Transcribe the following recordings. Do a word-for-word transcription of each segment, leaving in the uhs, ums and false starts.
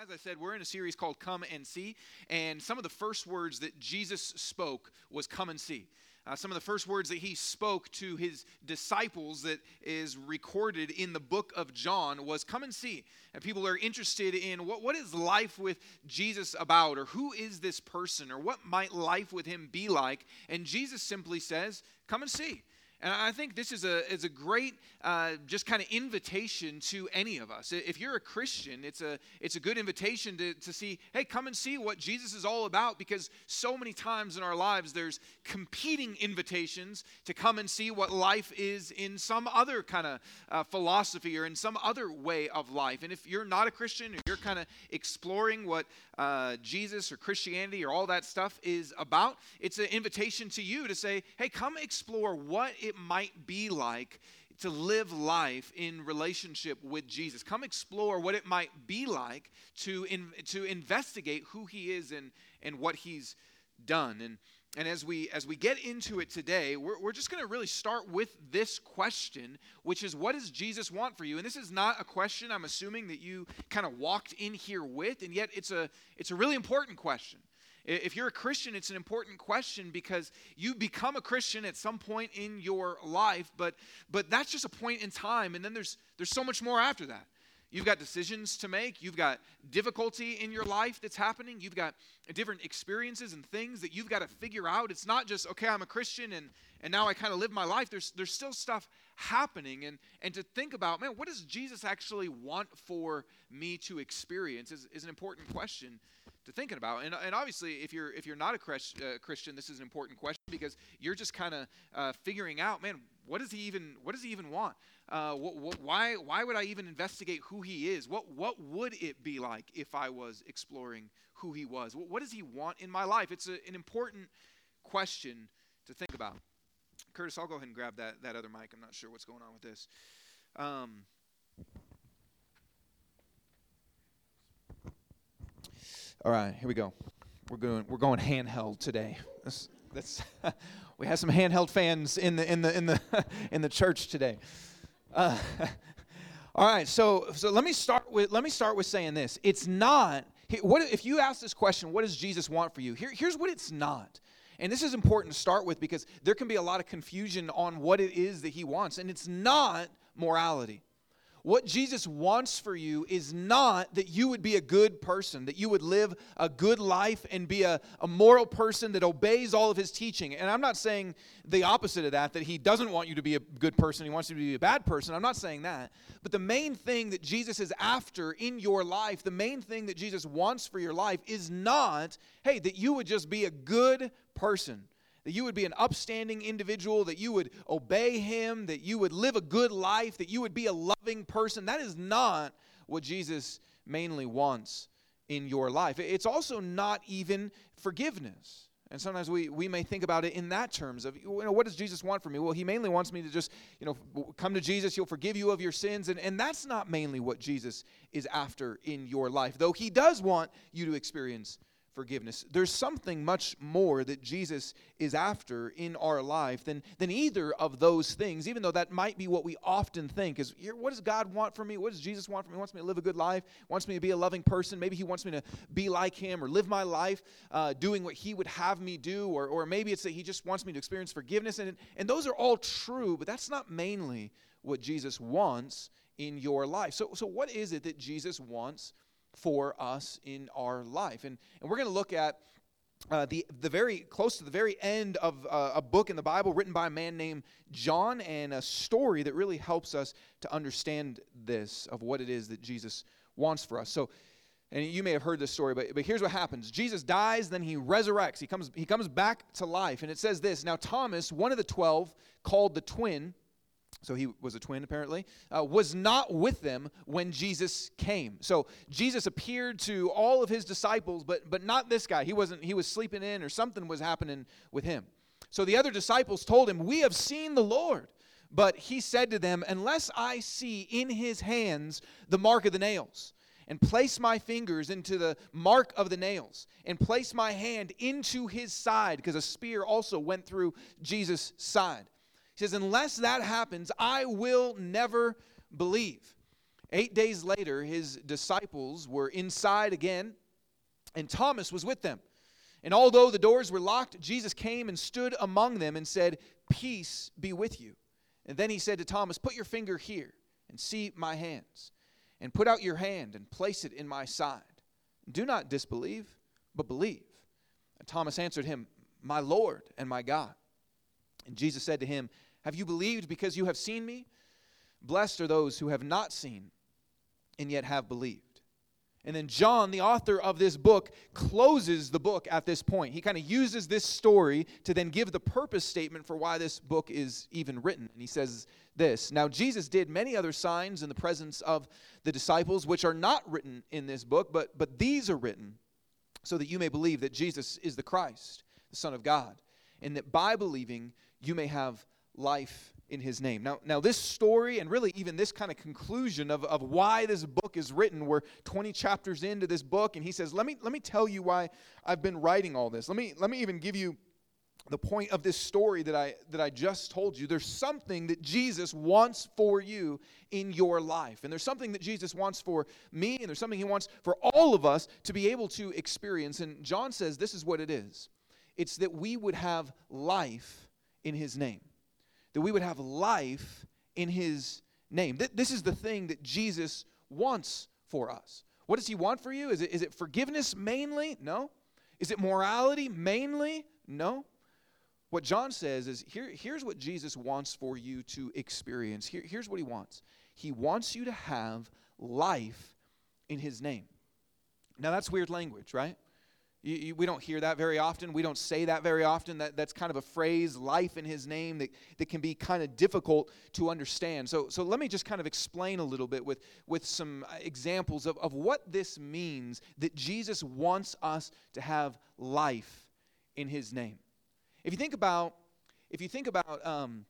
As I said, we're in a series called Come and See, and some of the first words that Jesus spoke was come and see. Uh, some of the first words that he spoke to his disciples that is recorded in the book of John was come and see. And people are interested in what, what is life with Jesus about, or who is this person, or what might life with him be like? And Jesus simply says, come and see. And I think this is a is a great uh, just kind of invitation to any of us. If you're a Christian, it's a it's a good invitation to, to see, hey, come and see what Jesus is all about, because so many times in our lives there's competing invitations to come and see what life is in some other kind of uh, philosophy or in some other way of life. And if you're not a Christian, or you're kind of exploring what uh, Jesus or Christianity or all that stuff is about, it's an invitation to you to say, hey, come explore what is it might be like to live life in relationship with Jesus. Come explore what it might be like to in, to investigate who he is and and what he's done. And and as we as we get into it today, we're we're just going to really start with this question, which is, what does Jesus want for you? And this is not a question I'm assuming that you kind of walked in here with, and yet it's a it's a really important question. If you're a Christian, it's an important question, because you become a Christian at some point in your life, but but that's just a point in time, and then there's there's so much more after that. You've got decisions to make. You've got difficulty in your life that's happening. You've got different experiences and things that you've got to figure out. It's not just, okay, I'm a Christian, and and now I kind of live my life. There's there's still stuff happening, and and to think about, man, what does Jesus actually want for me to experience is, is an important question to thinking about. And and obviously, if you're if you're not a Christ, uh, Christian, this is an important question, because you're just kind of uh, figuring out, man, what does he even what does he even want? Uh, wh- wh- why why would I even investigate who he is? What what would it be like if I was exploring who he was? What, what does he want in my life? It's a, an important question to think about. Curtis, I'll go ahead and grab that that other mic. I'm not sure what's going on with this. Um, All right, here we go. We're going. We're going handheld today. That's, that's we have some handheld fans in the in the in the in the church today. Uh, all right. So so let me start with let me start with saying this. It's not. What if you ask this question? What does Jesus want for you? Here here's what it's not. And this is important to start with, because there can be a lot of confusion on what it is that he wants, and it's not morality. What Jesus wants for you is not that you would be a good person, that you would live a good life and be a, a moral person that obeys all of his teaching. And I'm not saying the opposite of that, that he doesn't want you to be a good person, he wants you to be a bad person. I'm not saying that. But the main thing that Jesus is after in your life, the main thing that Jesus wants for your life is not, hey, that you would just be a good person, that you would be an upstanding individual, that you would obey him, that you would live a good life, that you would be a loving person. That is not what Jesus mainly wants in your life. It's also not even forgiveness. And sometimes we, we may think about it in that terms of, you know, what does Jesus want from me? Well, he mainly wants me to just, you know, come to Jesus. He'll forgive you of your sins. And, and that's not mainly what Jesus is after in your life, though he does want you to experience forgiveness. There's something much more that Jesus is after in our life than, than either of those things, even though that might be what we often think is, what does God want from me? What does Jesus want from me? He wants me to live a good life, wants me to be a loving person. Maybe he wants me to be like him or live my life uh, doing what he would have me do, or, or maybe it's that he just wants me to experience forgiveness. And, and those are all true, but that's not mainly what Jesus wants in your life. So, so what is it that Jesus wants for us in our life? And and we're going to look at uh, the the very close to the very end of uh, a book in the Bible written by a man named John, and a story that really helps us to understand this, of what it is that Jesus wants for us. So, and you may have heard this story, but but here's what happens. Jesus dies, then he resurrects. He comes he comes back to life, and it says this. Now Thomas, one of the twelve, called the twin, so he was a twin apparently, uh, was not with them when Jesus came. So Jesus appeared to all of his disciples, but but not this guy. He wasn't. He was sleeping in, or something was happening with him. So the other disciples told him, "We have seen the Lord." But he said to them, "Unless I see in his hands the mark of the nails, and place my fingers into the mark of the nails, and place my hand into his side," because a spear also went through Jesus' side. He says, "Unless that happens, I will never believe." Eight days later, his disciples were inside again, and Thomas was with them. And although the doors were locked, Jesus came and stood among them and said, "Peace be with you." And then he said to Thomas, "Put your finger here and see my hands, and put out your hand and place it in my side. Do not disbelieve, but believe." And Thomas answered him, "My Lord and my God." And Jesus said to him, "Have you believed because you have seen me? Blessed are those who have not seen and yet have believed." And then John, the author of this book, closes the book at this point. He kind of uses this story to then give the purpose statement for why this book is even written. And he says this: "Now Jesus did many other signs in the presence of the disciples, which are not written in this book, but, but these are written so that you may believe that Jesus is the Christ, the Son of God, and that by believing you may have life in his name." Now, now this story, and really even this kind of conclusion of, of why this book is written, we're twenty chapters into this book, and he says, let me let me tell you why I've been writing all this. Let me let me even give you the point of this story that I that I just told you. There's something that Jesus wants for you in your life, and there's something that Jesus wants for me, and there's something he wants for all of us to be able to experience. And John says this is what it is. It's that we would have life in his name. That we would have life in his name. Th- this is the thing that Jesus wants for us. What does he want for you? Is it, is it forgiveness mainly? No. Is it morality mainly? No. What John says is, here, here's what Jesus wants for you to experience. Here, here's what he wants. He wants you to have life in his name. Now, that's weird language, right? You, you, we don't hear that very often. We don't say that very often. That, that's kind of a phrase, life in his name, that, that can be kind of difficult to understand. So so let me just kind of explain a little bit with, with some examples of, of what this means, that Jesus wants us to have life in his name. If you think about, if you think about, um,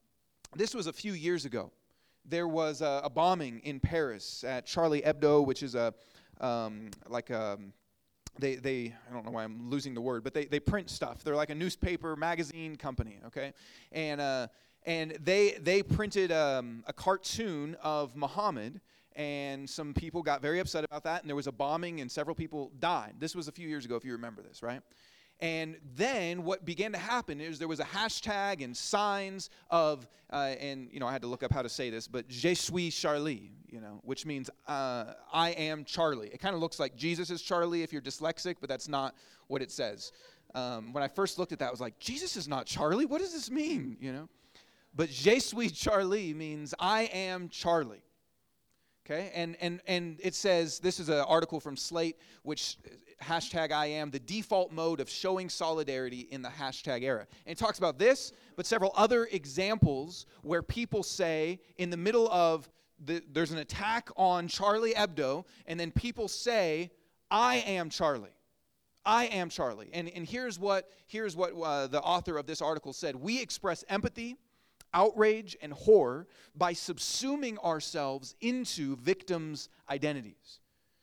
this was a few years ago. There was a, a bombing in Paris at Charlie Hebdo, which is a, um, like a... They, they, I don't know why I'm losing the word, but they, they print stuff. They're like a newspaper magazine company, okay? And uh, and they they printed um, a cartoon of Muhammad, and some people got very upset about that, and there was a bombing, and several people died. This was a few years ago, if you remember this, right? And then what began to happen is there was a hashtag and signs of, uh, and, you know, I had to look up how to say this, but "Je suis Charlie," you know, which means uh, I am Charlie. It kind of looks like Jesus is Charlie if you're dyslexic, but that's not what it says. Um, when I first looked at that, I was like, Jesus is not Charlie. What does this mean, you know? But "Je suis Charlie" means I am Charlie. Okay, and, and and it says, this is an article from Slate, which hashtag I am, the default mode of showing solidarity in the hashtag era. And it talks about this, but several other examples where people say, in the middle of, the, there's an attack on Charlie Hebdo, and then people say, I am Charlie. I am Charlie. And, and here's what, here's what uh, the author of this article said. "We express empathy, outrage, and horror by subsuming ourselves into victims' identities."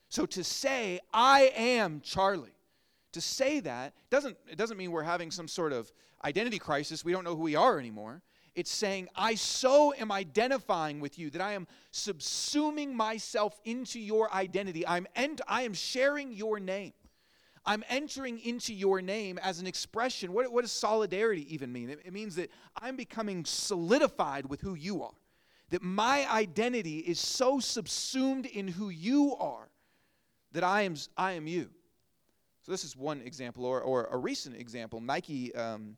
So to say, I am Charlie, to say that doesn't it doesn't mean we're having some sort of identity crisis. We don't know who we are anymore. It's saying, I so am identifying with you that I am subsuming myself into your identity. I'm ent- I am sharing your name. I'm entering into your name as an expression. What, what does solidarity even mean? It, it means that I'm becoming solidified with who you are, that my identity is so subsumed in who you are that I am I am you. So this is one example, or, or a recent example. Nike um,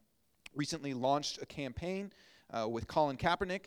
recently launched a campaign uh, with Colin Kaepernick,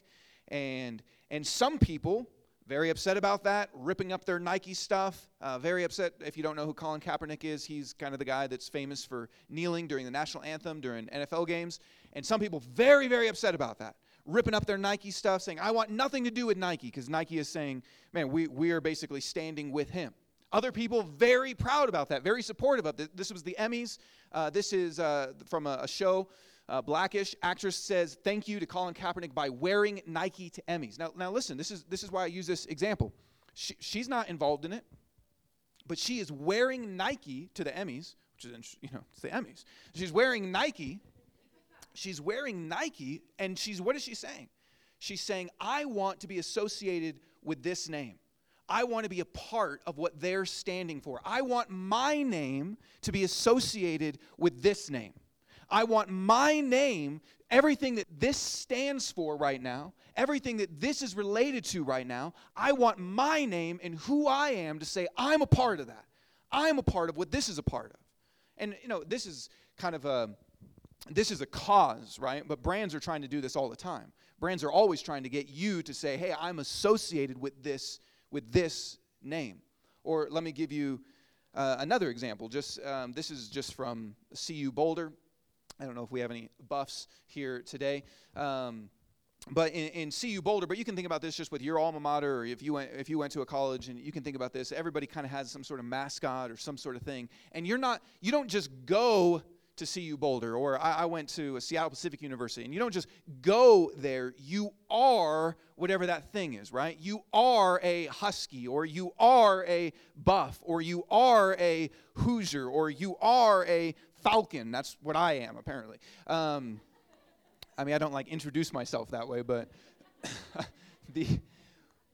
and and some people, very upset about that, ripping up their Nike stuff. Uh, very upset. If you don't know who Colin Kaepernick is, he's kind of the guy that's famous for kneeling during the national anthem, during N F L games. And some people very, very upset about that, ripping up their Nike stuff, saying, I want nothing to do with Nike, because Nike is saying, man, we, we are basically standing with him. Other people very proud about that, very supportive of it. This was the Emmys. Uh, this is uh, from a, a show. Uh, Blackish, actress says thank you to Colin Kaepernick by wearing Nike to Emmys. Now, now listen, this is this is why I use this example. She, she's not involved in it, but she is wearing Nike to the Emmys, which is, you know, it's the Emmys. She's wearing Nike. She's wearing Nike, and she's what is she saying? She's saying, I want to be associated with this name. I want to be a part of what they're standing for. I want my name to be associated with this name. I want my name, everything that this stands for right now, everything that this is related to right now, I want my name and who I am to say I'm a part of that. I'm a part of what this is a part of. And, you know, this is kind of a, this is a cause, right? But brands are trying to do this all the time. Brands are always trying to get you to say, hey, I'm associated with this, with this name. Or let me give you uh, another example. Just um, this is just from C U Boulder. I don't know if we have any buffs here today, um, but in, in C U Boulder, but you can think about this just with your alma mater, or if you went, if you went to a college, and you can think about this. Everybody kind of has some sort of mascot or some sort of thing, and you're not, you don't just go to C U Boulder, or I, I went to a Seattle Pacific University, and you don't just go there. You are whatever that thing is, right? You are a Husky, or you are a Buff, or you are a Hoosier, or you are a Falcon. That's what I am, apparently. Um, I mean, I don't like introduce myself that way, but the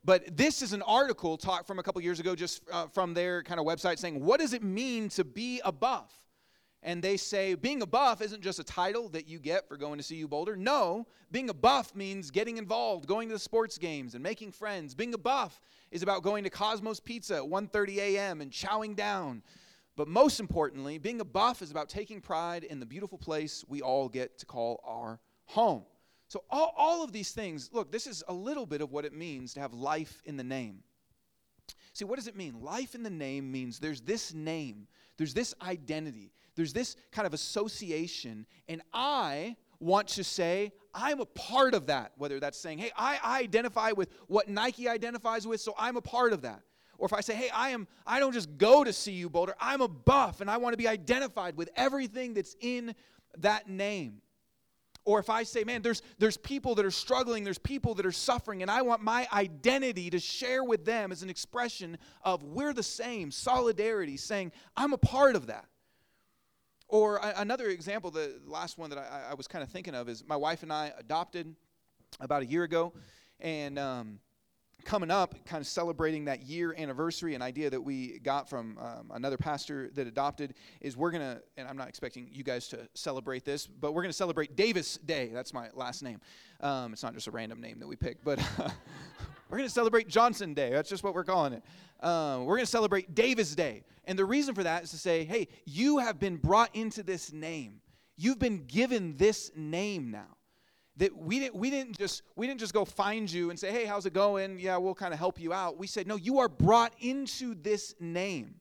but this is an article taught from a couple years ago, just uh, from their kind of website, saying, what does it mean to be a Buff? And they say, being a Buff isn't just a title that you get for going to C U Boulder. No, being a Buff means getting involved, going to the sports games and making friends. Being a Buff is about going to Cosmos Pizza at one thirty a.m. and chowing down. But most importantly, being a Buff is about taking pride in the beautiful place we all get to call our home. So all, all of these things, look, this is a little bit of what it means to have life in the name. See, what does it mean? Life in the name means there's this name, there's this identity, there's this kind of association, and I want to say I'm a part of that, whether that's saying, hey, I, I identify with what Nike identifies with, so I'm a part of that. Or if I say, hey, I am, I don't just go to C U Boulder, I'm a Buff, and I want to be identified with everything that's in that name. Or if I say, man, there's there's people that are struggling, there's people that are suffering, and I want my identity to share with them as an expression of we're the same, solidarity, saying I'm a part of that. Or a, another example, the last one that I, I was kind of thinking of is my wife and I adopted about a year ago, and um, coming up, kind of celebrating that year anniversary, an idea that we got from um, another pastor that adopted is we're going to, and I'm not expecting you guys to celebrate this, but we're going to celebrate Davis Day. That's my last name. Um, it's not just a random name that we picked, but uh, we're going to celebrate Johnson Day. That's just what we're calling it. Um, we're going to celebrate Davis Day. And the reason for that is to say, hey, you have been brought into this name. You've been given this name now. That we didn't we didn't just we didn't just go find you and say, hey, how's it going? Yeah, we'll kind of help you out. We said, no, you are brought into this name.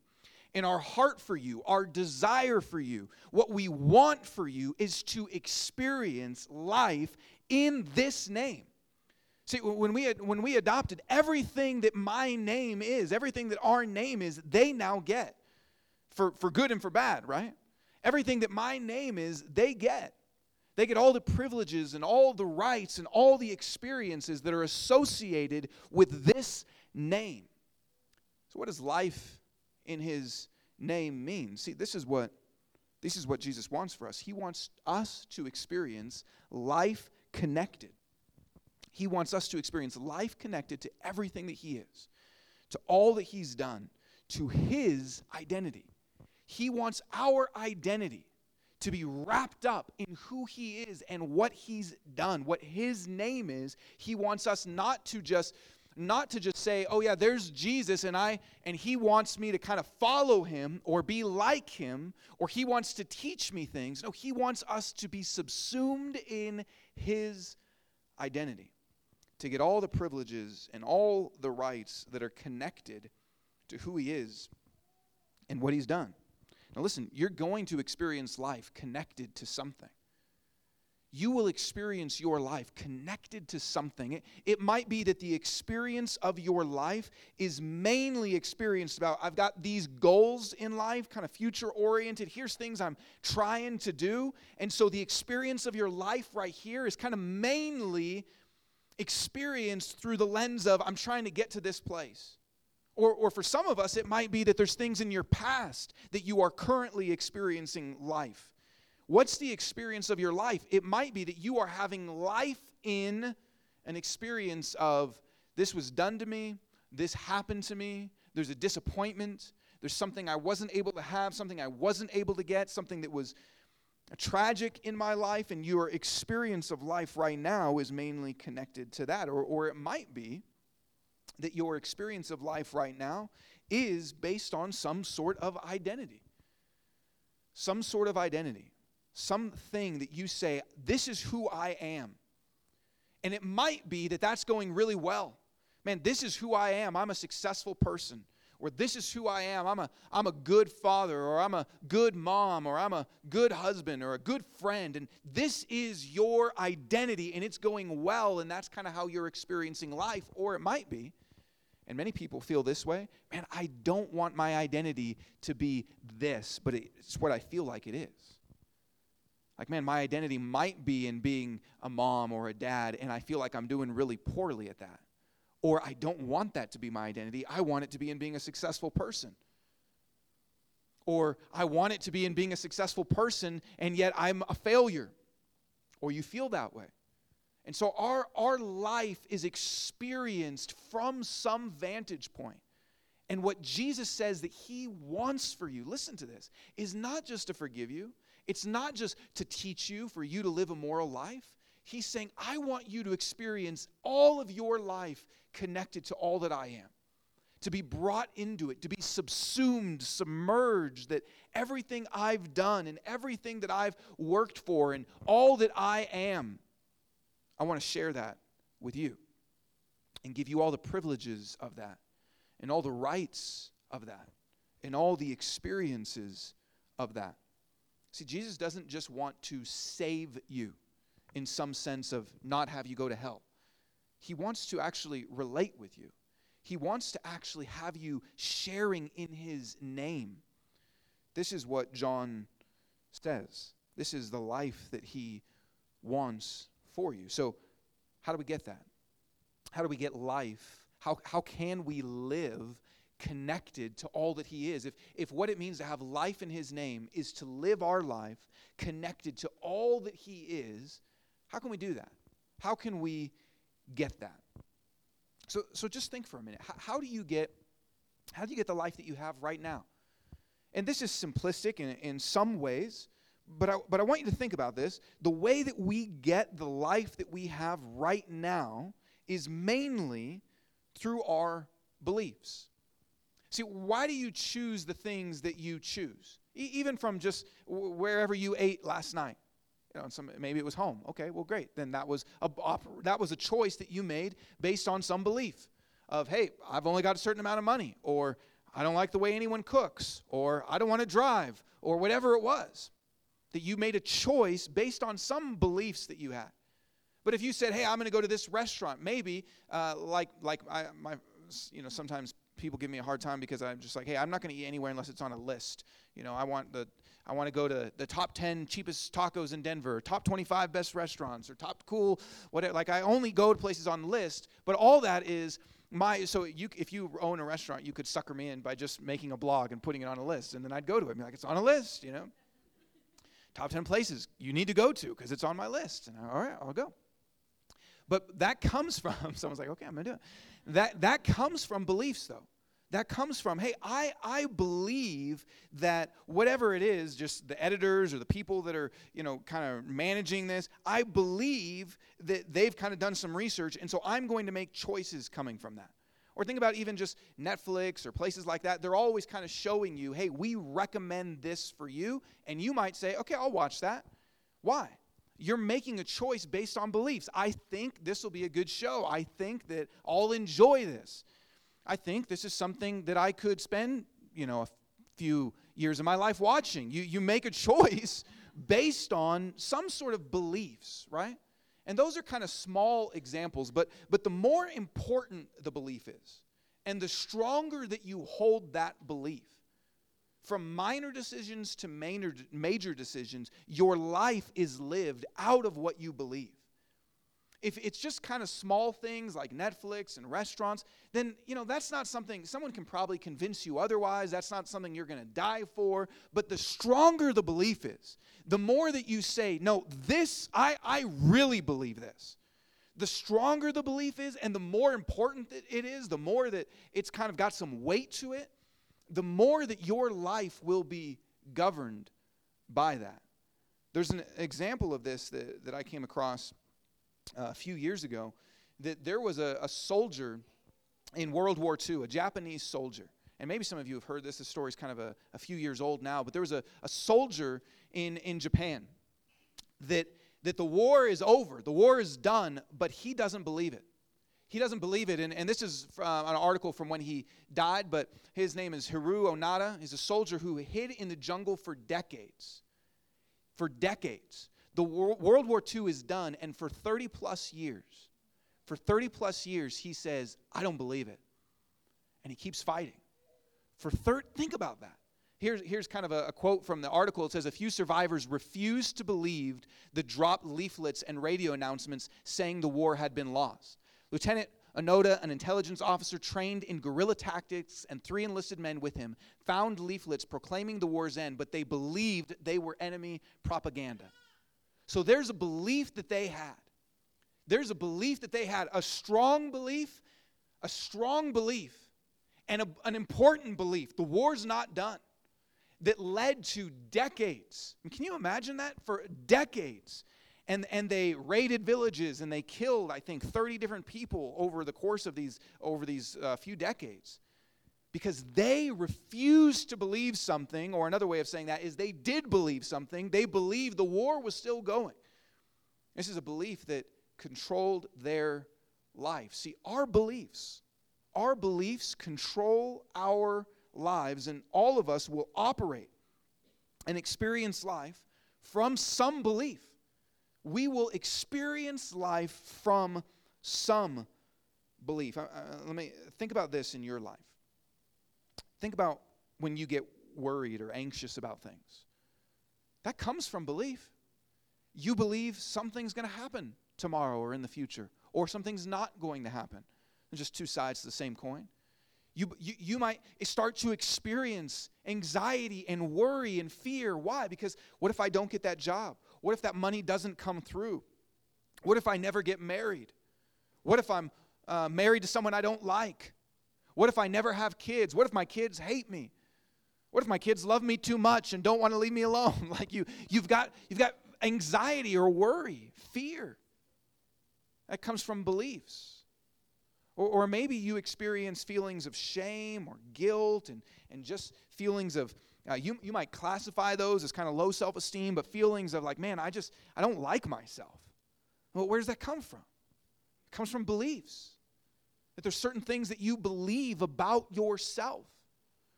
And our heart for you, our desire for you, what we want for you is to experience life in this name. See, when we when we adopted, everything that my name is, everything that our name is, they now get. For for good and for bad, right? Everything that my name is, they get. They get all the privileges and all the rights and all the experiences that are associated with this name. So what does life in his name mean? See, this is what this is what Jesus wants for us. He wants us to experience life connected. He wants us to experience life connected to everything that he is, to all that he's done, to his identity. He wants our identity to be wrapped up in who he is and what he's done, what his name is. He wants us not to just not to just say, oh yeah, there's Jesus, and I and he wants me to kind of follow him or be like him, or he wants to teach me things. No, he wants us to be subsumed in his identity, to get all the privileges and all the rights that are connected to who he is and what he's done. Now listen, you're going to experience life connected to something. You will experience your life connected to something. It, it might be that the experience of your life is mainly experienced about, I've got these goals in life, kind of future-oriented. Here's things I'm trying to do. And so the experience of your life right here is kind of mainly experienced through the lens of, I'm trying to get to this place. Or, or for some of us, it might be that there's things in your past that you are currently experiencing life. What's the experience of your life? It might be that you are having life in an experience of, this was done to me, this happened to me. There's a disappointment. There's something I wasn't able to have, something I wasn't able to get, something that was tragic in my life, and your experience of life right now is mainly connected to that. Or, or it might be that your experience of life right now is based on some sort of identity. Some sort of identity. Something that you say, this is who I am. And it might be that that's going really well. Man, this is who I am. I'm a successful person. Or this is who I am. I'm a, I'm a good father, or I'm a good mom, or I'm a good husband, or a good friend. And this is your identity, and it's going well, and that's kind of how you're experiencing life. Or it might be, and many people feel this way, man, I don't want my identity to be this, but it's what I feel like it is. Like, man, my identity might be in being a mom or a dad, and I feel like I'm doing really poorly at that. Or I don't want that to be my identity. I want it to be in being a successful person. Or I want it to be in being a successful person, and yet I'm a failure. Or you feel that way. And so our, our life is experienced from some vantage point. And what Jesus says that he wants for you, listen to this, is not just to forgive you. It's not just to teach you, for you to live a moral life. He's saying, I want you to experience all of your life connected to all that I am, to be brought into it, to be subsumed, submerged, that everything I've done and everything that I've worked for and all that I am, I want to share that with you and give you all the privileges of that and all the rights of that and all the experiences of that. See, Jesus doesn't just want to save you, in some sense of not have you go to hell. He wants to actually relate with you. He wants to actually have you sharing in his name. This is what John says. This is the life that he wants for you. So how do we get that? How do we get life? How how can we live connected to all that he is? If if what it means to have life in his name is to live our life connected to all that he is, how can we do that? How can we get that? So so just think for a minute. How, how do you get how do you get the life that you have right now? And this is simplistic in, in some ways, but I, but I want you to think about this. The way that we get the life that we have right now is mainly through our beliefs. See, why do you choose the things that you choose? E- even from just w- wherever you ate last night. You know, some, maybe it was home. Okay, well, great. Then that was a op- that was a choice that you made based on some belief of, hey, I've only got a certain amount of money, or I don't like the way anyone cooks, or I don't want to drive, or whatever it was. That you made a choice based on some beliefs that you had. But if you said, hey, I'm going to go to this restaurant, maybe uh, like like I, my you know sometimes people give me a hard time because I'm just like, hey, I'm not going to eat anywhere unless it's on a list. You know, I want the I want to go to the top ten cheapest tacos in Denver, top twenty-five best restaurants, or top cool, whatever. Like, I only go to places on list, but all that is my, so you, if you own a restaurant, you could sucker me in by just making a blog and putting it on a list, and then I'd go to it and be like, it's on a list, you know. Top ten places you need to go to because it's on my list. And I, all right, I'll go. But that comes from, someone's like, okay, I'm going to do it. That that comes from beliefs, though. That comes from, hey, I, I believe that whatever it is, just the editors or the people that are, you know, kind of managing this, I believe that they've kind of done some research, and so I'm going to make choices coming from that. Or think about even just Netflix or places like that. They're always kind of showing you, hey, we recommend this for you, and you might say, okay, I'll watch that. Why? You're making a choice based on beliefs. I think this will be a good show. I think that I'll enjoy this. I think this is something that I could spend, you know, a f- few years of my life watching. You you make a choice based on some sort of beliefs, right? And those are kind of small examples, but but the more important the belief is, and the stronger that you hold that belief, from minor decisions to major, major decisions, your life is lived out of what you believe. If it's just kind of small things like Netflix and restaurants, then, you know, that's not something, someone can probably convince you otherwise. That's not something you're going to die for. But the stronger the belief is, the more that you say, no, this, I, I really believe this. the stronger the belief is and the more important that it is, the more that it's kind of got some weight to it, the more that your life will be governed by that. There's an example of this that, that I came across uh, a few years ago, that there was a, a soldier in World War Two, a Japanese soldier. And maybe some of you have heard this. The story's kind of a, a few years old now, but there was a, a soldier in, in Japan that that the war is over, the war is done, but he doesn't believe it. He doesn't believe it, and, and this is uh, an article from when he died, but his name is Hiroo Onoda. He's a soldier who hid in the jungle for decades. For decades. The wor- World War Two is done, and for thirty-plus years, for thirty-plus years, he says, I don't believe it. And he keeps fighting. For thir- Think about that. Here's, here's kind of a, a quote from the article. It says, a few survivors refused to believe the dropped leaflets and radio announcements saying the war had been lost. Lieutenant Onoda, an intelligence officer trained in guerrilla tactics and three enlisted men with him, found leaflets proclaiming the war's end, but they believed they were enemy propaganda. So there's a belief that they had. There's a belief that they had, a strong belief, a strong belief, and a, an important belief, the war's not done, that led to decades. I mean, can you imagine that? For decades. And and they raided villages and they killed, I think, thirty different people over the course of these, over these uh, few decades. Because they refused to believe something, or another way of saying that is they did believe something. They believed the war was still going. This is a belief that controlled their life. See, our beliefs, our beliefs control our lives, and all of us will operate and experience life from some belief. We will experience life from some belief. I, I, let me think about this in your life. Think about when you get worried or anxious about things. That comes from belief. You believe something's going to happen tomorrow or in the future, or something's not going to happen. They're just two sides to the same coin. You, you, you might start to experience anxiety and worry and fear. Why? Because what if I don't get that job? What if that money doesn't come through? What if I never get married? What if I'm uh, married to someone I don't like? What if I never have kids? What if my kids hate me? What if my kids love me too much and don't want to leave me alone? Like you, you've got, you've got anxiety or worry, fear. That comes from beliefs. Or, or maybe you experience feelings of shame or guilt and, and just feelings of, uh, you, you might classify those as kind of low self-esteem, but feelings of like, man, I just, I don't like myself. Well, where does that come from? It comes from beliefs. That there's certain things that you believe about yourself.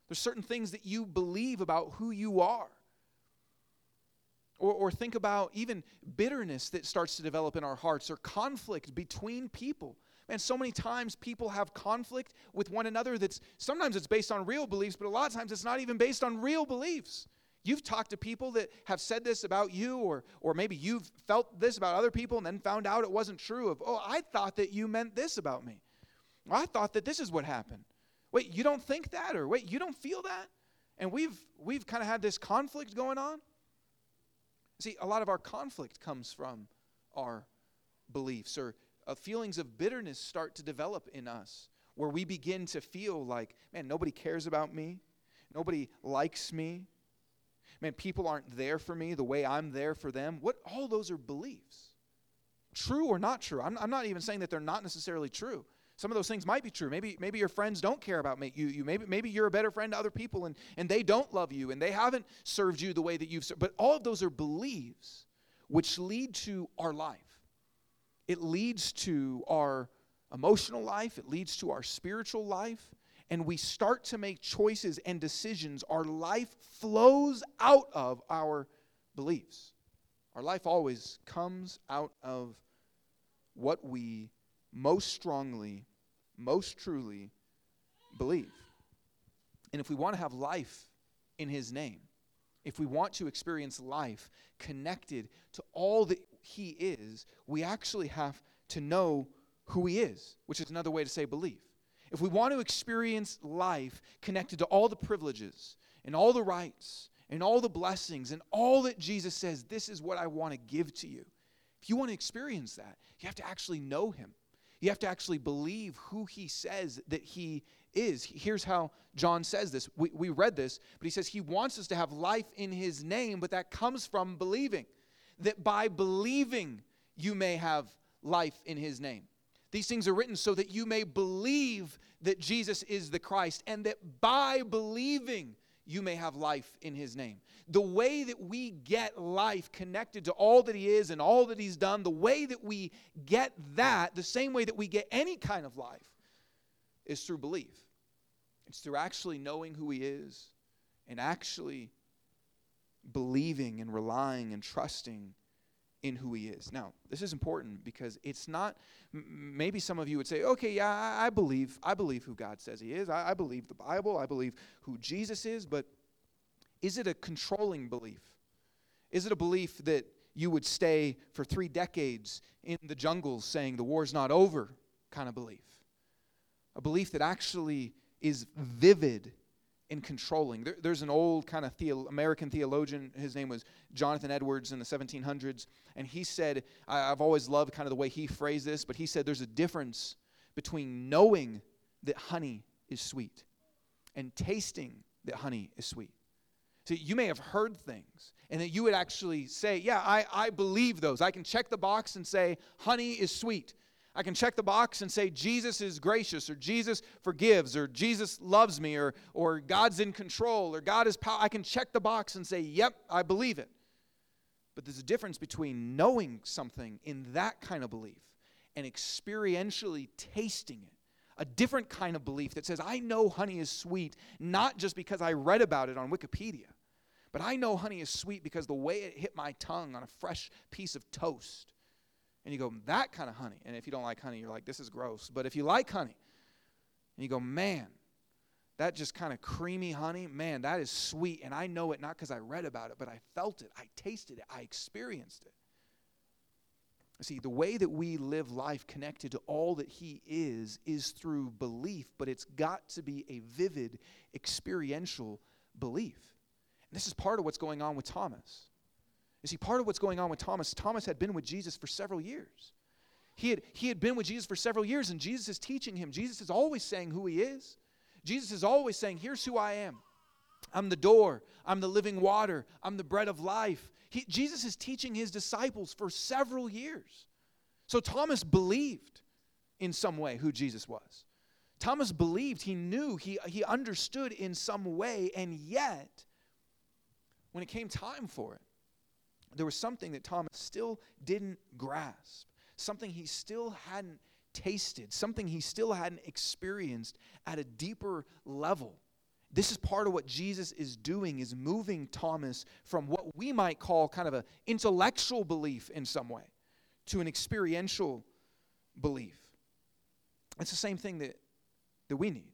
There's certain things that you believe about who you are. Or, or think about even bitterness that starts to develop in our hearts, or conflict between people. Man, so many times people have conflict with one another that's, sometimes it's based on real beliefs, but a lot of times it's not even based on real beliefs. You've talked to people that have said this about you, or or maybe you've felt this about other people and then found out it wasn't true. Of, oh, I thought that you meant this about me. I thought that this is what happened. Wait, you don't think that? Or wait, you don't feel that? And we've we've kind of had this conflict going on. See, a lot of our conflict comes from our beliefs, or uh, feelings of bitterness start to develop in us, where we begin to feel like, man, nobody cares about me. Nobody likes me. Man, people aren't there for me the way I'm there for them. What? All those are beliefs. True or not true? I'm, I'm not even saying that they're not necessarily true. Some of those things might be true. Maybe maybe your friends don't care about me. You, you maybe maybe you're a better friend to other people, and, and they don't love you, and they haven't served you the way that you've served. But all of those are beliefs which lead to our life. It leads to our emotional life. It leads to our spiritual life. And we start to make choices and decisions. Our life flows out of our beliefs. Our life always comes out of what we most strongly, most truly believe. And if we want to have life in His name, if we want to experience life connected to all that He is, we actually have to know who He is, which is another way to say belief. If we want to experience life connected to all the privileges and all the rights and all the blessings and all that Jesus says, this is what I want to give to you, If you want to experience that, you have to actually know him. You have to actually believe who he says that he is. Here's how John says this. We, we read this, but he says he wants us to have life in his name, but that comes from believing. That by believing, you may have life in his name. These things are written so that you may believe that Jesus is the Christ, and that by believing, you may have life in his name. The way that we get life connected to all that he is and all that he's done, the way that we get that, the same way that we get any kind of life, is through belief. It's through actually knowing who he is and actually believing and relying and trusting in who he is. Now, this is important because it's not, m- maybe some of you would say, okay, yeah, I, I believe, I believe who God says he is. I, I believe the Bible. I believe who Jesus is. But is it a controlling belief? Is it a belief that you would stay for three decades in the jungles saying the war's not over kind of belief? A belief that actually is vivid and controlling. There, there's an old kind of theo- American theologian, his name was Jonathan Edwards in the seventeen hundreds, and he said, I, I've always loved kind of the way he phrased this, but he said there's a difference between knowing that honey is sweet and tasting that honey is sweet. So you may have heard things, and that you would actually say, yeah, I, I believe those. I can check the box and say, honey is sweet. I can check the box and say Jesus is gracious, or Jesus forgives, or Jesus loves me, or or God's in control, or God is power. I can check the box and say, yep, I believe it. But there's a difference between knowing something in that kind of belief and experientially tasting it. A different kind of belief that says, I know honey is sweet, not just because I read about it on Wikipedia, but I know honey is sweet because the way it hit my tongue on a fresh piece of toast. And you go, that kind of honey. And if you don't like honey, you're like, this is gross. But if you like honey, and you go, man, that just kind of creamy honey, man, that is sweet. And I know it not because I read about it, but I felt it. I tasted it. I experienced it. See, the way that we live life connected to all that he is is through belief, but it's got to be a vivid, experiential belief. And this is part of what's going on with Thomas. You see, part of what's going on with Thomas, Thomas had been with Jesus for several years. He had, he had been with Jesus for several years, and Jesus is teaching him. Jesus is always saying who he is. Jesus is always saying, here's who I am. I'm the door. I'm the living water. I'm the bread of life. He, Jesus is teaching his disciples for several years. So Thomas believed in some way who Jesus was. Thomas believed. He knew. He, he understood in some way, and yet, when it came time for it, there was something that Thomas still didn't grasp, something he still hadn't tasted, something he still hadn't experienced at a deeper level. This is part of what Jesus is doing, is moving Thomas from what we might call kind of an intellectual belief in some way to an experiential belief. It's the same thing that, that we need.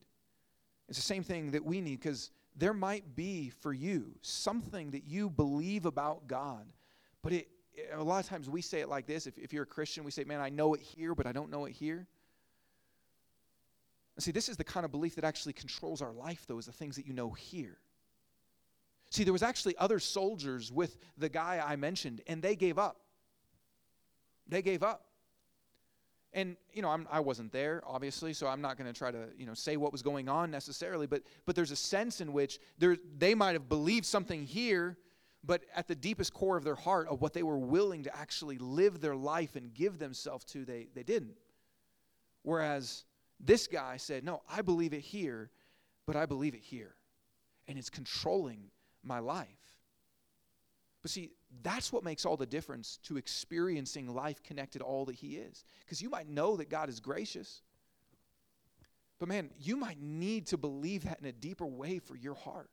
It's the same thing that we need because there might be for you something that you believe about God. But it, it, a lot of times we say it like this. If, if you're a Christian, we say, man, I know it here, but I don't know it here. And see, this is the kind of belief that actually controls our life, though, is the things that you know here. See, there was actually other soldiers with the guy I mentioned, and they gave up. They gave up. And, you know, I'm, I wasn't there, obviously, so I'm not going to try to, you know, say what was going on necessarily. But but there's a sense in which there, they might have believed something here, but at the deepest core of their heart of what they were willing to actually live their life and give themselves to, they, they didn't. Whereas this guy said, no, I believe it here, but I believe it here. And it's controlling my life. But see, that's what makes all the difference to experiencing life connected to all that he is. Because you might know that God is gracious. But man, you might need to believe that in a deeper way for your heart.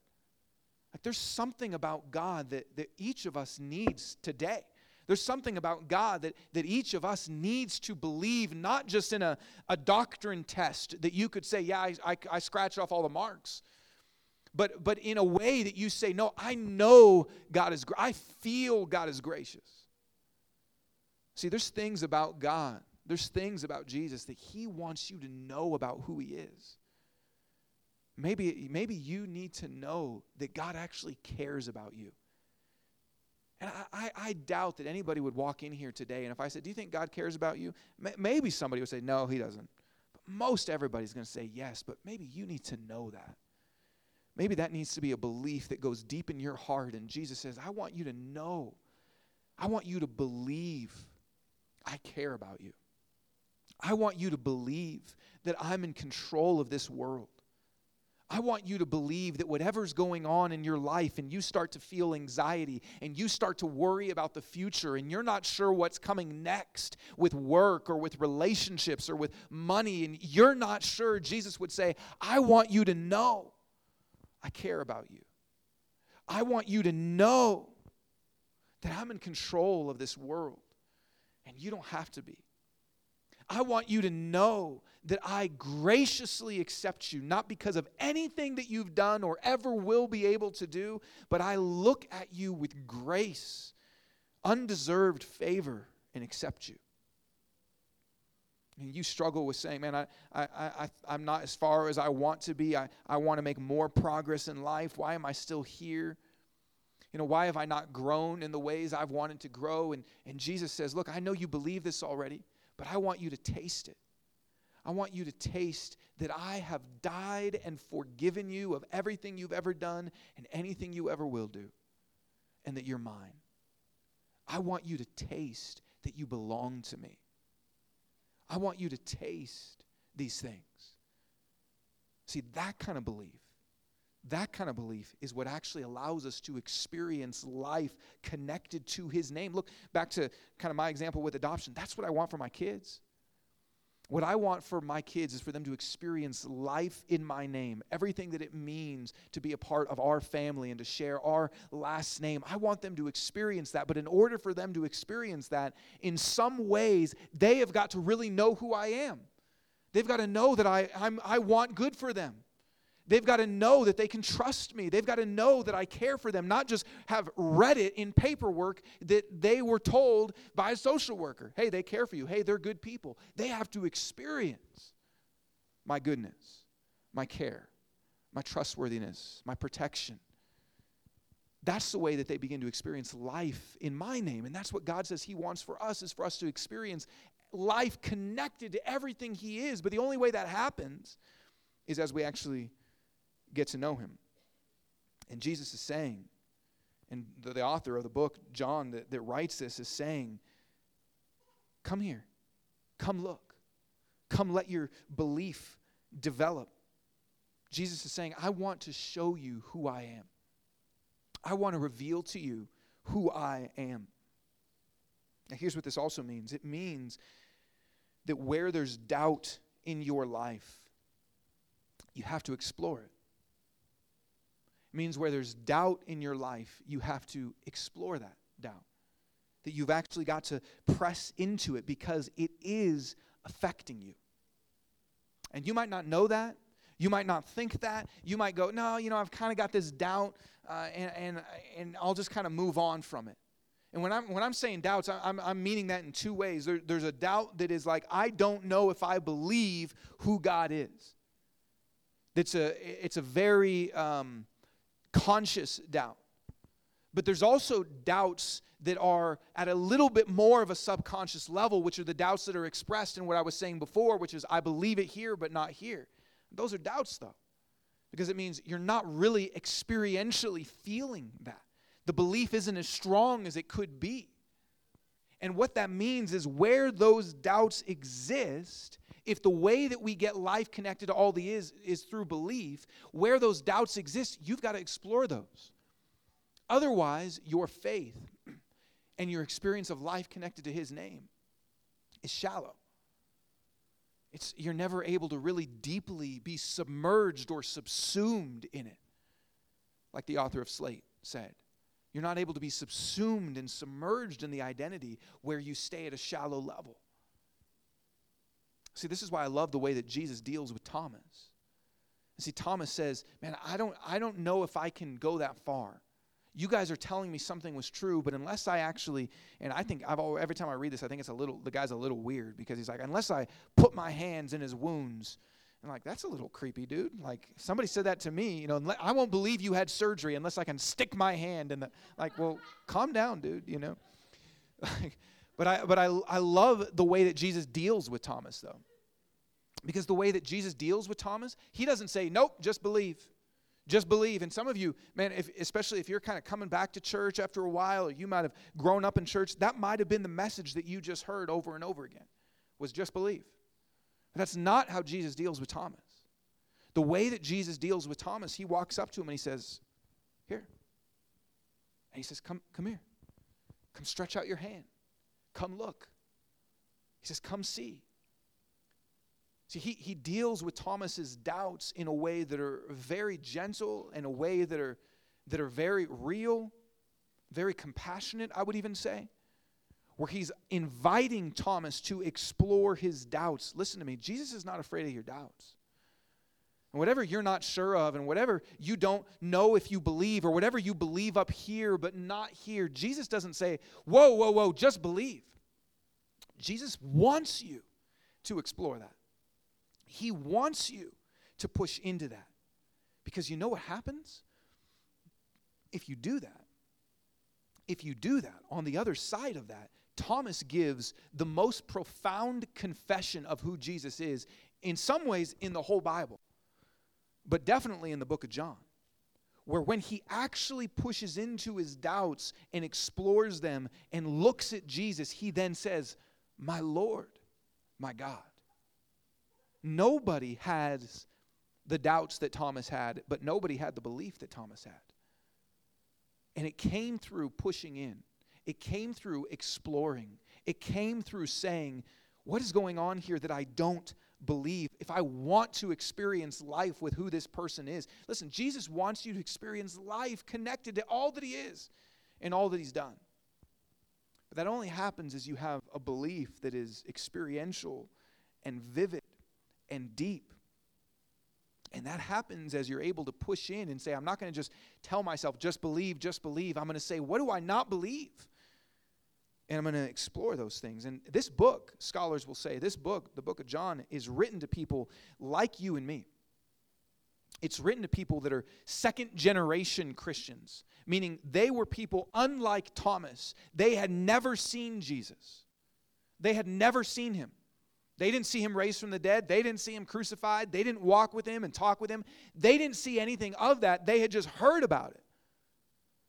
Like there's something about God that, that each of us needs today. There's something about God that, that each of us needs to believe, not just in a, a doctrine test that you could say, yeah, I, I, I scratched off all the marks. But but in a way that you say, no, I know God is, I feel God is gracious. See, there's things about God, there's things about Jesus that he wants you to know about who he is. Maybe, maybe you need to know that God actually cares about you. And I, I, I doubt that anybody would walk in here today, and if I said, do you think God cares about you? M- maybe somebody would say, no, he doesn't. But most everybody's going to say yes, but maybe you need to know that. Maybe that needs to be a belief that goes deep in your heart, and Jesus says, I want you to know. I want you to believe I care about you. I want you to believe that I'm in control of this world. I want you to believe that whatever's going on in your life and you start to feel anxiety and you start to worry about the future and you're not sure what's coming next with work or with relationships or with money and you're not sure, Jesus would say, I want you to know I care about you. I want you to know that I'm in control of this world and you don't have to be. I want you to know that I graciously accept you, not because of anything that you've done or ever will be able to do, but I look at you with grace, undeserved favor, and accept you. And you struggle with saying, man, I, I, I, I'm not as far as I want to be. I, I want to make more progress in life. Why am I still here? You know, why have I not grown in the ways I've wanted to grow? And, and Jesus says, look, I know you believe this already. But I want you to taste it. I want you to taste that I have died and forgiven you of everything you've ever done and anything you ever will do, and that you're mine. I want you to taste that you belong to me. I want you to taste these things. See, that kind of belief, that kind of belief is what actually allows us to experience life connected to his name. Look, back to kind of my example with adoption. That's what I want for my kids. What I want for my kids is for them to experience life in my name, everything that it means to be a part of our family and to share our last name. I want them to experience that. But in order for them to experience that, in some ways, they have got to really know who I am. They've got to know that I, I'm, I want good for them. They've got to know that they can trust me. They've got to know that I care for them, not just have read it in paperwork that they were told by a social worker. Hey, they care for you. Hey, they're good people. They have to experience my goodness, my care, my trustworthiness, my protection. That's the way that they begin to experience life in my name. And that's what God says he wants for us, is for us to experience life connected to everything he is. But the only way that happens is as we actually get to know him. And Jesus is saying, and the, the author of the book, John, that, that writes this, is saying, come here. Come look. Come let your belief develop. Jesus is saying, I want to show you who I am. I want to reveal to you who I am. Now here's what this also means. It means that where there's doubt in your life, you have to explore it. It means where there's doubt in your life, you have to explore that doubt. That you've actually got to press into it because it is affecting you. And you might not know that. You might not think that. You might go, no, you know, I've kind of got this doubt, uh, and, and and I'll just kind of move on from it. And when I'm when I'm saying doubts, I'm I'm meaning that in two ways. There, there's a doubt that is like, I don't know if I believe who God is. It's a, it's a very um, conscious doubt. But there's also doubts that are at a little bit more of a subconscious level, which are the doubts that are expressed in what I was saying before, which is I believe it here but not here. Those are doubts, though, because it means you're not really experientially feeling that. The belief isn't as strong as it could be. And what that means is where those doubts exist, if the way that we get life connected to all the is is through belief, where those doubts exist, you've got to explore those. Otherwise, your faith and your experience of life connected to his name is shallow. It's, you're never able to really deeply be submerged or subsumed in it. Like the author of Slate said, you're not able to be subsumed and submerged in the identity where you stay at a shallow level. See, this is why I love the way that Jesus deals with Thomas. See, Thomas says, man, I don't, I don't know if I can go that far. You guys are telling me something was true, but unless I actually, and I think I've always, every time I read this, I think it's a little, the guy's a little weird because he's like, unless I put my hands in his wounds And like, that's a little creepy, dude. Like, somebody said that to me, you know, unless, I won't believe you had surgery unless I can stick my hand in the, like, well, calm down, dude, you know. Like, but I but I I love the way that Jesus deals with Thomas, though. Because the way that Jesus deals with Thomas, he doesn't say, nope, just believe. Just believe. And some of you, man, if, especially if you're kind of coming back to church after a while, or you might have grown up in church, that might have been the message that you just heard over and over again, was just believe. But that's not how Jesus deals with Thomas. The way that Jesus deals with Thomas, he walks up to him and he says, here. And he says, come, come here. Come stretch out your hand. Come look. He says, come see. See, he, he deals with Thomas's doubts in a way that are very gentle, in a way that are that are very real, very compassionate, I would even say, where he's inviting Thomas to explore his doubts. Listen to me, Jesus is not afraid of your doubts. And whatever you're not sure of, and whatever you don't know if you believe, or whatever you believe up here but not here, Jesus doesn't say, whoa, whoa, whoa, just believe. Jesus wants you to explore that. He wants you to push into that. Because you know what happens? If you do that, if you do that, on the other side of that, Thomas gives the most profound confession of who Jesus is, in some ways in the whole Bible, but definitely in the book of John, where when he actually pushes into his doubts and explores them and looks at Jesus, he then says, my Lord, my God. Nobody has the doubts that Thomas had, but nobody had the belief that Thomas had. And it came through pushing in. It came through exploring. It came through saying, what is going on here that I don't believe? If I want to experience life with who this person is. Listen, Jesus wants you to experience life connected to all that he is and all that he's done. But that only happens as you have a belief that is experiential and vivid and deep. And that happens as you're able to push in and say, I'm not going to just tell myself, just believe, just believe. I'm going to say, what do I not believe? And I'm going to explore those things. And this book, scholars will say, this book, the book of John, is written to people like you and me. It's written to people that are second generation Christians, meaning they were people unlike Thomas. They had never seen Jesus. They had never seen him. They didn't see him raised from the dead. They didn't see him crucified. They didn't walk with him and talk with him. They didn't see anything of that. They had just heard about it.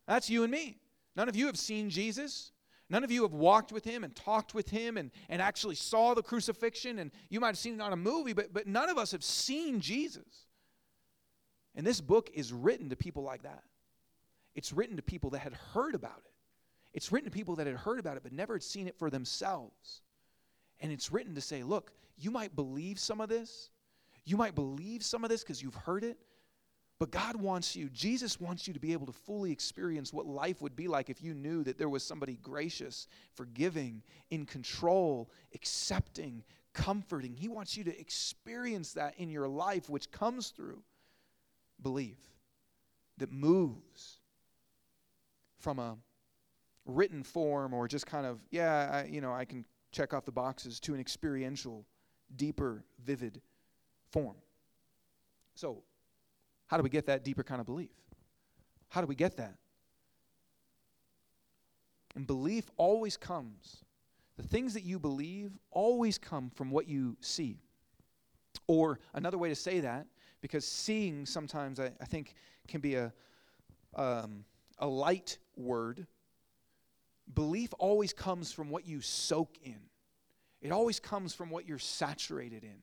That's you and me. None of you have seen Jesus. None of you have walked with him and talked with him and, and actually saw the crucifixion. And you might have seen it on a movie, but, but none of us have seen Jesus. And this book is written to people like that. It's written to people that had heard about it. It's written to people that had heard about it but never had seen it for themselves. And it's written to say, look, you might believe some of this. You might believe some of this because you've heard it. But God wants you, Jesus wants you to be able to fully experience what life would be like if you knew that there was somebody gracious, forgiving, in control, accepting, comforting. He wants you to experience that in your life, which comes through belief that moves from a written form or just kind of, yeah, I, you know, I can check off the boxes, to an experiential, deeper, vivid form. So, how do we get that deeper kind of belief? How do we get that? And belief always comes. The things that you believe always come from what you see. Or another way to say that, because seeing sometimes I, I think can be a um, a light word. Belief always comes from what you soak in. It always comes from what you're saturated in.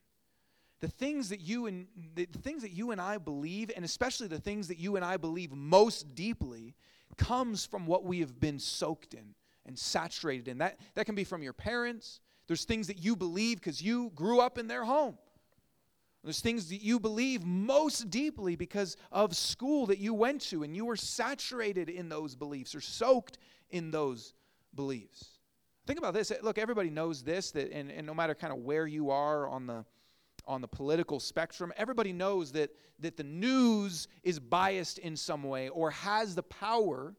The things that you and the things that you and I believe, and especially the things that you and I believe most deeply, comes from what we have been soaked in and saturated in. That that can be from your parents. There's things that you believe because you grew up in their home. There's things that you believe most deeply because of school that you went to, and you were saturated in those beliefs or soaked in those beliefs. Think about this. Look, everybody knows this, that, and, and no matter kind of where you are on the on the political spectrum, everybody knows that that the news is biased in some way or has the power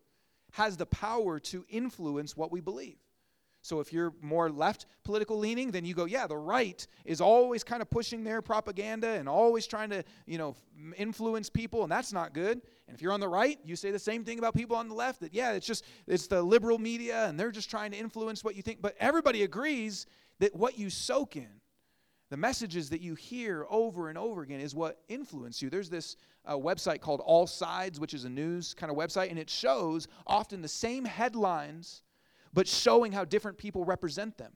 has the power to influence what we believe. So if you're more left political leaning, then you go, yeah, the right is always kind of pushing their propaganda and always trying to, you know, influence people, and that's not good. And if you're on the right, you say the same thing about people on the left, that, yeah, it's just, it's the liberal media, and they're just trying to influence what you think. But everybody agrees that what you soak in, the messages that you hear over and over again, is what influences you. There's this uh, website called All Sides, which is a news kind of website, and it shows often the same headlines, but showing how different people represent them.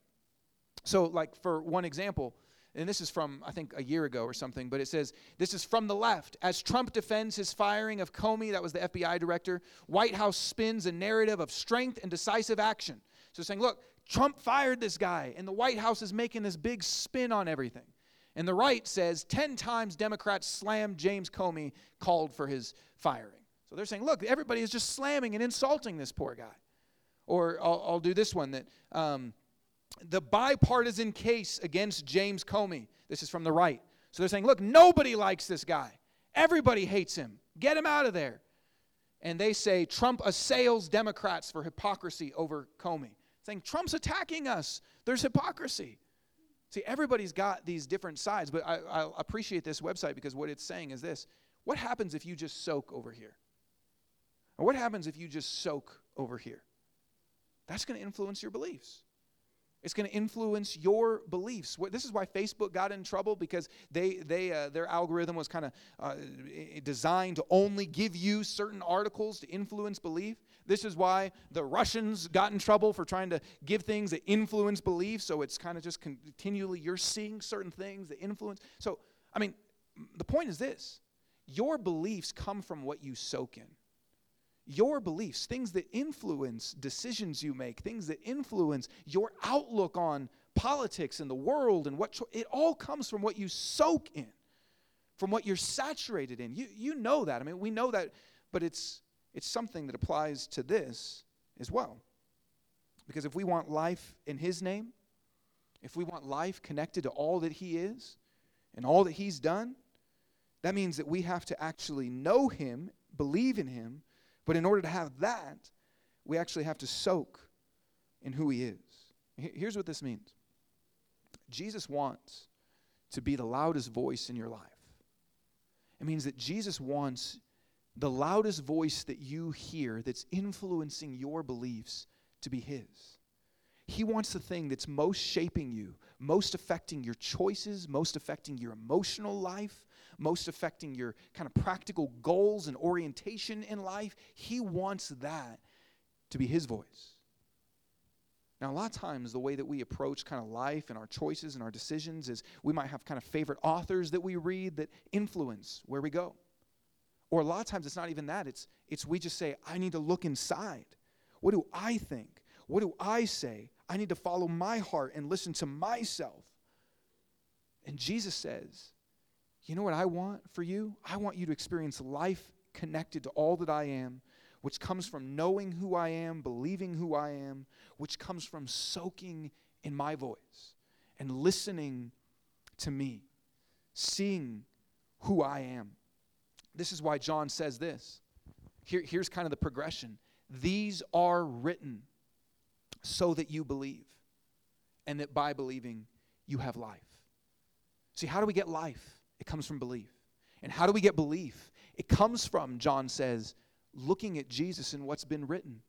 So, like, for one example, and this is from, I think, a year ago or something, but it says, this is from the left. As Trump defends his firing of Comey, that was the F B I director, White House spins a narrative of strength and decisive action. So saying, look, Trump fired this guy, and the White House is making this big spin on everything. And the right says, ten times Democrats slammed James Comey, called for his firing. So they're saying, look, everybody is just slamming and insulting this poor guy. Or I'll, I'll do this one, that um, the bipartisan case against James Comey. This is from the right. So they're saying, look, nobody likes this guy. Everybody hates him. Get him out of there. And they say, Trump assails Democrats for hypocrisy over Comey. Saying, Trump's attacking us. There's hypocrisy. See, everybody's got these different sides. But I, I appreciate this website, because what it's saying is this. What happens if you just soak over here? Or what happens if you just soak over here? That's going to influence your beliefs. It's going to influence your beliefs. What, this is why Facebook got in trouble, because they, they uh, their algorithm was kind of uh, designed to only give you certain articles to influence belief. This is why the Russians got in trouble for trying to give things that influence belief. So it's kind of just continually you're seeing certain things that influence. So, I mean, the point is this. Your beliefs come from what you soak in. Your beliefs, things that influence decisions you make, things that influence your outlook on politics and the world and what, cho- it all comes from what you soak in, from what you're saturated in. You you know that. I mean, we know that, but it's it's something that applies to this as well. Because if we want life in His name, if we want life connected to all that He is and all that He's done, that means that we have to actually know Him, believe in Him. But in order to have that, we actually have to soak in who He is. Here's what this means. Jesus wants to be the loudest voice in your life. It means that Jesus wants the loudest voice that you hear that's influencing your beliefs to be His. He wants the thing that's most shaping you, most affecting your choices, most affecting your emotional life, most affecting your kind of practical goals and orientation in life. He wants that to be His voice. Now, a lot of times the way that we approach kind of life and our choices and our decisions is we might have kind of favorite authors that we read that influence where we go. Or a lot of times it's not even that. It's, it's we just say, I need to look inside. What do I think? What do I say? I need to follow my heart and listen to myself. And Jesus says, you know what I want for you? I want you to experience life connected to all that I am, which comes from knowing who I am, believing who I am, which comes from soaking in my voice and listening to me, seeing who I am. This is why John says this. Here, here's kind of the progression. These are written so that you believe, and that by believing you have life. See, how do we get life? It comes from belief. And how do we get belief? It comes from, John says, looking at Jesus and what's been written.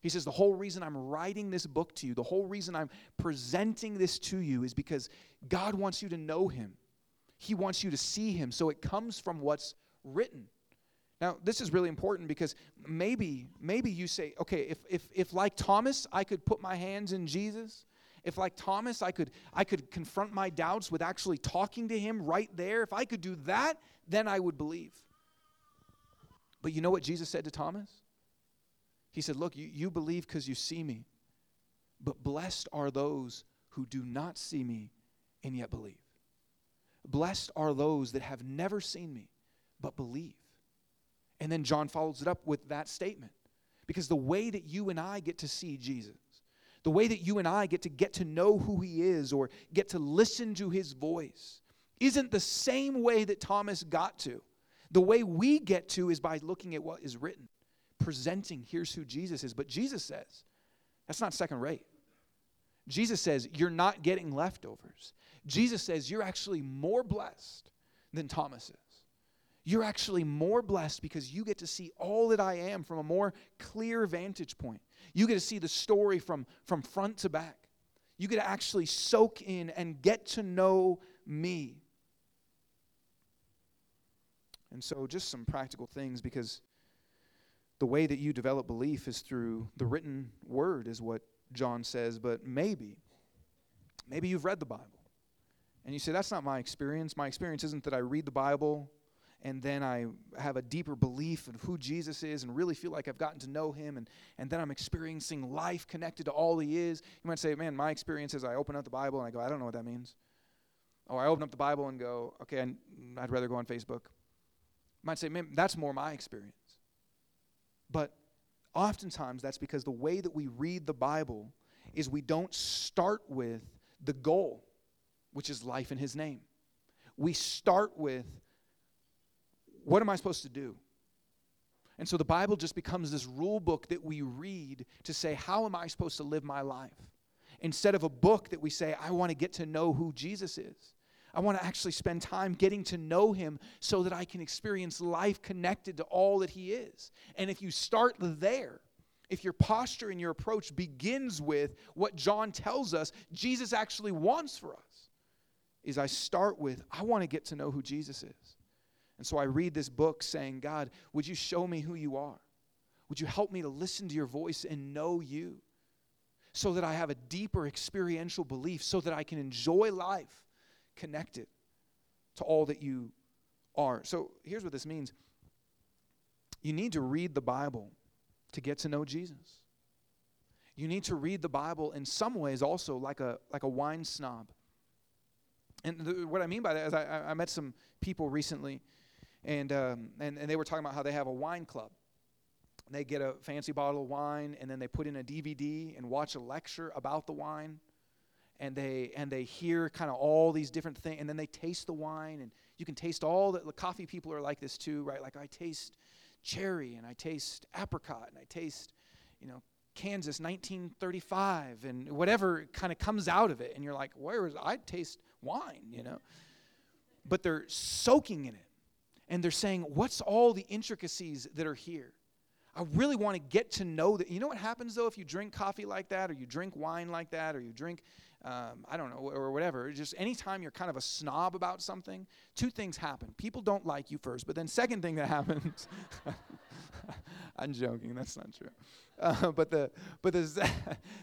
He says, the whole reason I'm writing this book to you, the whole reason I'm presenting this to you, is because God wants you to know Him. He wants you to see Him. So it comes from what's written. Now, this is really important, because maybe maybe you say, okay, if if if like Thomas, I could put my hands in Jesus. If like Thomas, I could I could confront my doubts with actually talking to Him right there. If I could do that, then I would believe. But you know what Jesus said to Thomas? He said, look, you, you believe because you see me, but blessed are those who do not see me and yet believe. Blessed are those that have never seen me, but believe. And then John follows it up with that statement. Because the way that you and I get to see Jesus, the way that you and I get to get to know who He is or get to listen to His voice isn't the same way that Thomas got to. The way we get to is by looking at what is written, presenting, here's who Jesus is. But Jesus says, that's not second rate. Jesus says, you're not getting leftovers. Jesus says, you're actually more blessed than Thomas is. You're actually more blessed because you get to see all that I am from a more clear vantage point. You get to see the story from, from front to back. You get to actually soak in and get to know me. And so just some practical things, because the way that you develop belief is through the written word, is what John says. But maybe, maybe you've read the Bible. And you say, that's not my experience. My experience isn't that I read the Bible and then I have a deeper belief of who Jesus is and really feel like I've gotten to know him, and, and then I'm experiencing life connected to all he is. You might say, man, my experience is I open up the Bible and I go, I don't know what that means. Or I open up the Bible and go, okay, I'd, I'd rather go on Facebook. You might say, man, that's more my experience. But oftentimes that's because the way that we read the Bible is we don't start with the goal, which is life in his name. We start with, what am I supposed to do? And so the Bible just becomes this rule book that we read to say, how am I supposed to live my life? Instead of a book that we say, I want to get to know who Jesus is. I want to actually spend time getting to know him so that I can experience life connected to all that he is. And if you start there, if your posture and your approach begins with what John tells us Jesus actually wants for us, is I start with, I want to get to know who Jesus is. And so I read this book saying, God, would you show me who you are? Would you help me to listen to your voice and know you so that I have a deeper experiential belief, so that I can enjoy life connected to all that you are? So here's what this means. You need to read the Bible to get to know Jesus. You need to read the Bible in some ways also like a like a wine snob. And the, what I mean by that is I, I met some people recently, and, um, and and they were talking about how they have a wine club. They get a fancy bottle of wine, and then they put in a D V D and watch a lecture about the wine, and they and they hear kind of all these different things, and then they taste the wine, and you can taste all that. The coffee people are like this too, right? Like, I taste cherry, and I taste apricot, and I taste, you know, Kansas nineteen thirty-five, and whatever kind of comes out of it, and you're like, where is I taste wine, you know? But they're soaking in it, and they're saying, what's all the intricacies that are here? I really want to get to know that. You know what happens, though, if you drink coffee like that, or you drink wine like that, or you drink, um, I don't know, or whatever, just anytime you're kind of a snob about something, two things happen. People don't like you first, but then second thing that happens, I'm joking, that's not true. Uh, but the but the,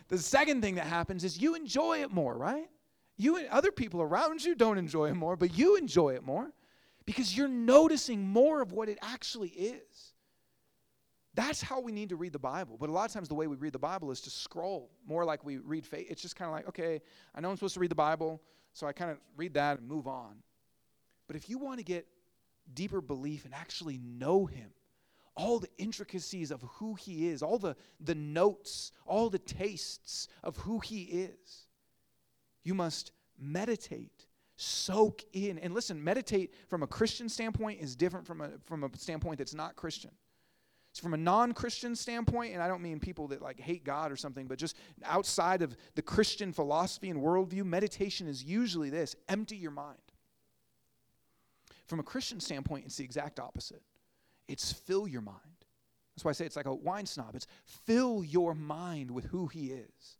the second thing that happens is you enjoy it more, right? You and other people around you don't enjoy it more, but you enjoy it more because you're noticing more of what it actually is. That's how we need to read the Bible. But a lot of times the way we read the Bible is to scroll, more like we read faith. It's just kind of like, okay, I know I'm supposed to read the Bible, so I kind of read that and move on. But if you want to get deeper belief and actually know him, all the intricacies of who he is, all the, the notes, all the tastes of who he is, you must meditate, soak in. And listen, meditate from a Christian standpoint is different from a from a standpoint that's not Christian. So from a non-Christian standpoint, and I don't mean people that like hate God or something, but just outside of the Christian philosophy and worldview, meditation is usually this: empty your mind. From a Christian standpoint, it's the exact opposite. It's fill your mind. That's why I say it's like a wine snob. It's fill your mind with who he is.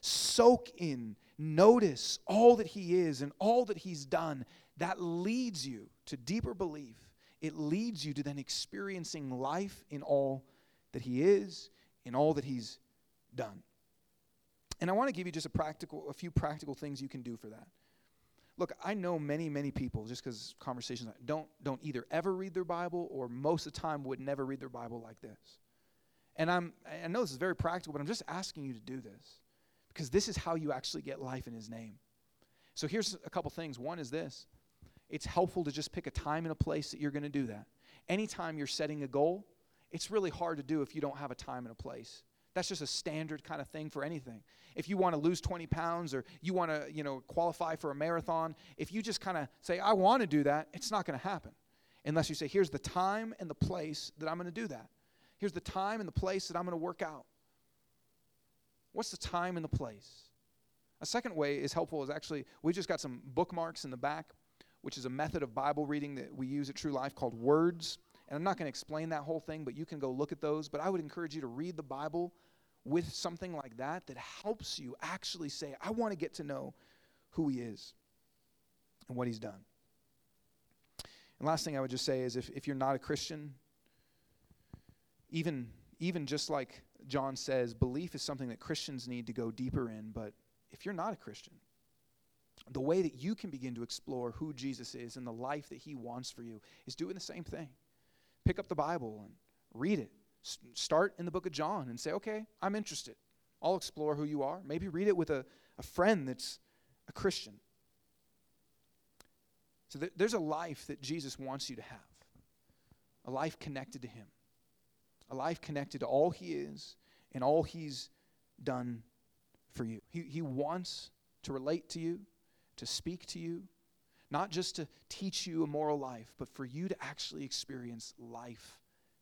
Soak in, notice all that he is and all that he's done. That leads you to deeper belief. It leads you to then experiencing life in all that he is, in all that he's done. And I want to give you just a practical, a few practical things you can do for that. Look, I know many, many people, just because conversations, don't, don't either ever read their Bible or most of the time would never read their Bible like this. And I'm, I know this is very practical, but I'm just asking you to do this, because this is how you actually get life in his name. So here's a couple things. One is this. It's helpful to just pick a time and a place that you're going to do that. Anytime you're setting a goal, it's really hard to do if you don't have a time and a place. That's just a standard kind of thing for anything. If you want to lose twenty pounds, or you want to, you know, qualify for a marathon, if you just kind of say, I want to do that, it's not going to happen. Unless you say, here's the time and the place that I'm going to do that. Here's the time and the place that I'm going to work out. What's the time and the place? A second way is helpful is actually, we just got some bookmarks in the back, which is a method of Bible reading that we use at True Life called Words. And I'm not going to explain that whole thing, but you can go look at those. But I would encourage you to read the Bible with something like that that helps you actually say, I want to get to know who he is and what he's done. And last thing I would just say is if, if you're not a Christian, even, even just like John says, belief is something that Christians need to go deeper in. But if you're not a Christian, the way that you can begin to explore who Jesus is and the life that he wants for you is doing the same thing. Pick up the Bible and read it. S- start in the book of John and say, okay, I'm interested. I'll explore who you are. Maybe read it with a, a friend that's a Christian. So th- there's a life that Jesus wants you to have, a life connected to him, a life connected to all he is and all he's done for you. He, he wants to relate to you, to speak to you, not just to teach you a moral life, but for you to actually experience life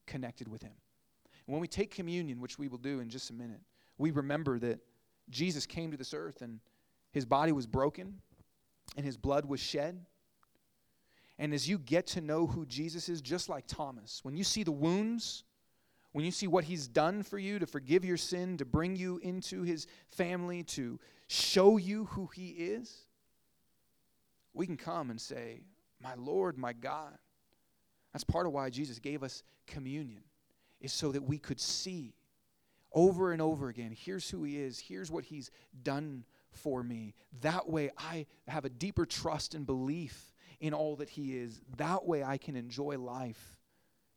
connected with him. And when we take communion, which we will do in just a minute, we remember that Jesus came to this earth and his body was broken and his blood was shed. And as you get to know who Jesus is, just like Thomas, when you see the wounds, when you see what he's done for you to forgive your sin, to bring you into his family, to show you who he is, we can come and say, my Lord, my God. That's part of why Jesus gave us communion, is so that we could see over and over again, here's who he is, here's what he's done for me. That way I have a deeper trust and belief in all that he is. That way I can enjoy life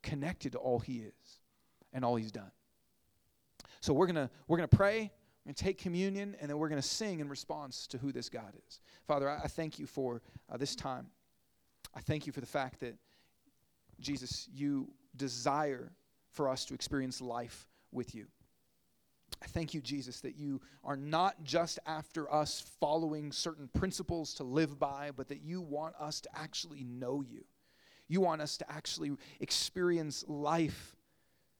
connected to all he is and all he's done. So we're gonna we're gonna pray. And take communion, and then we're going to sing in response to who this God is. Father, I, I thank you for uh, this time. I thank you for the fact that, Jesus, you desire for us to experience life with you. I thank you, Jesus, that you are not just after us following certain principles to live by, but that you want us to actually know you. You want us to actually experience life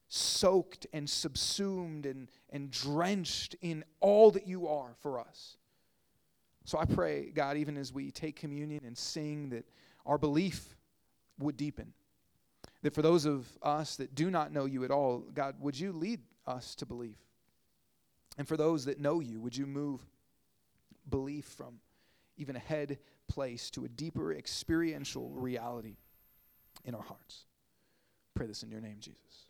soaked and subsumed and, and drenched in all that you are for us. So I pray, God, even as we take communion and sing, that our belief would deepen. That for those of us that do not know you at all, God, would you lead us to belief? And for those that know you, would you move belief from even a head place to a deeper experiential reality in our hearts? Pray this in your name, Jesus.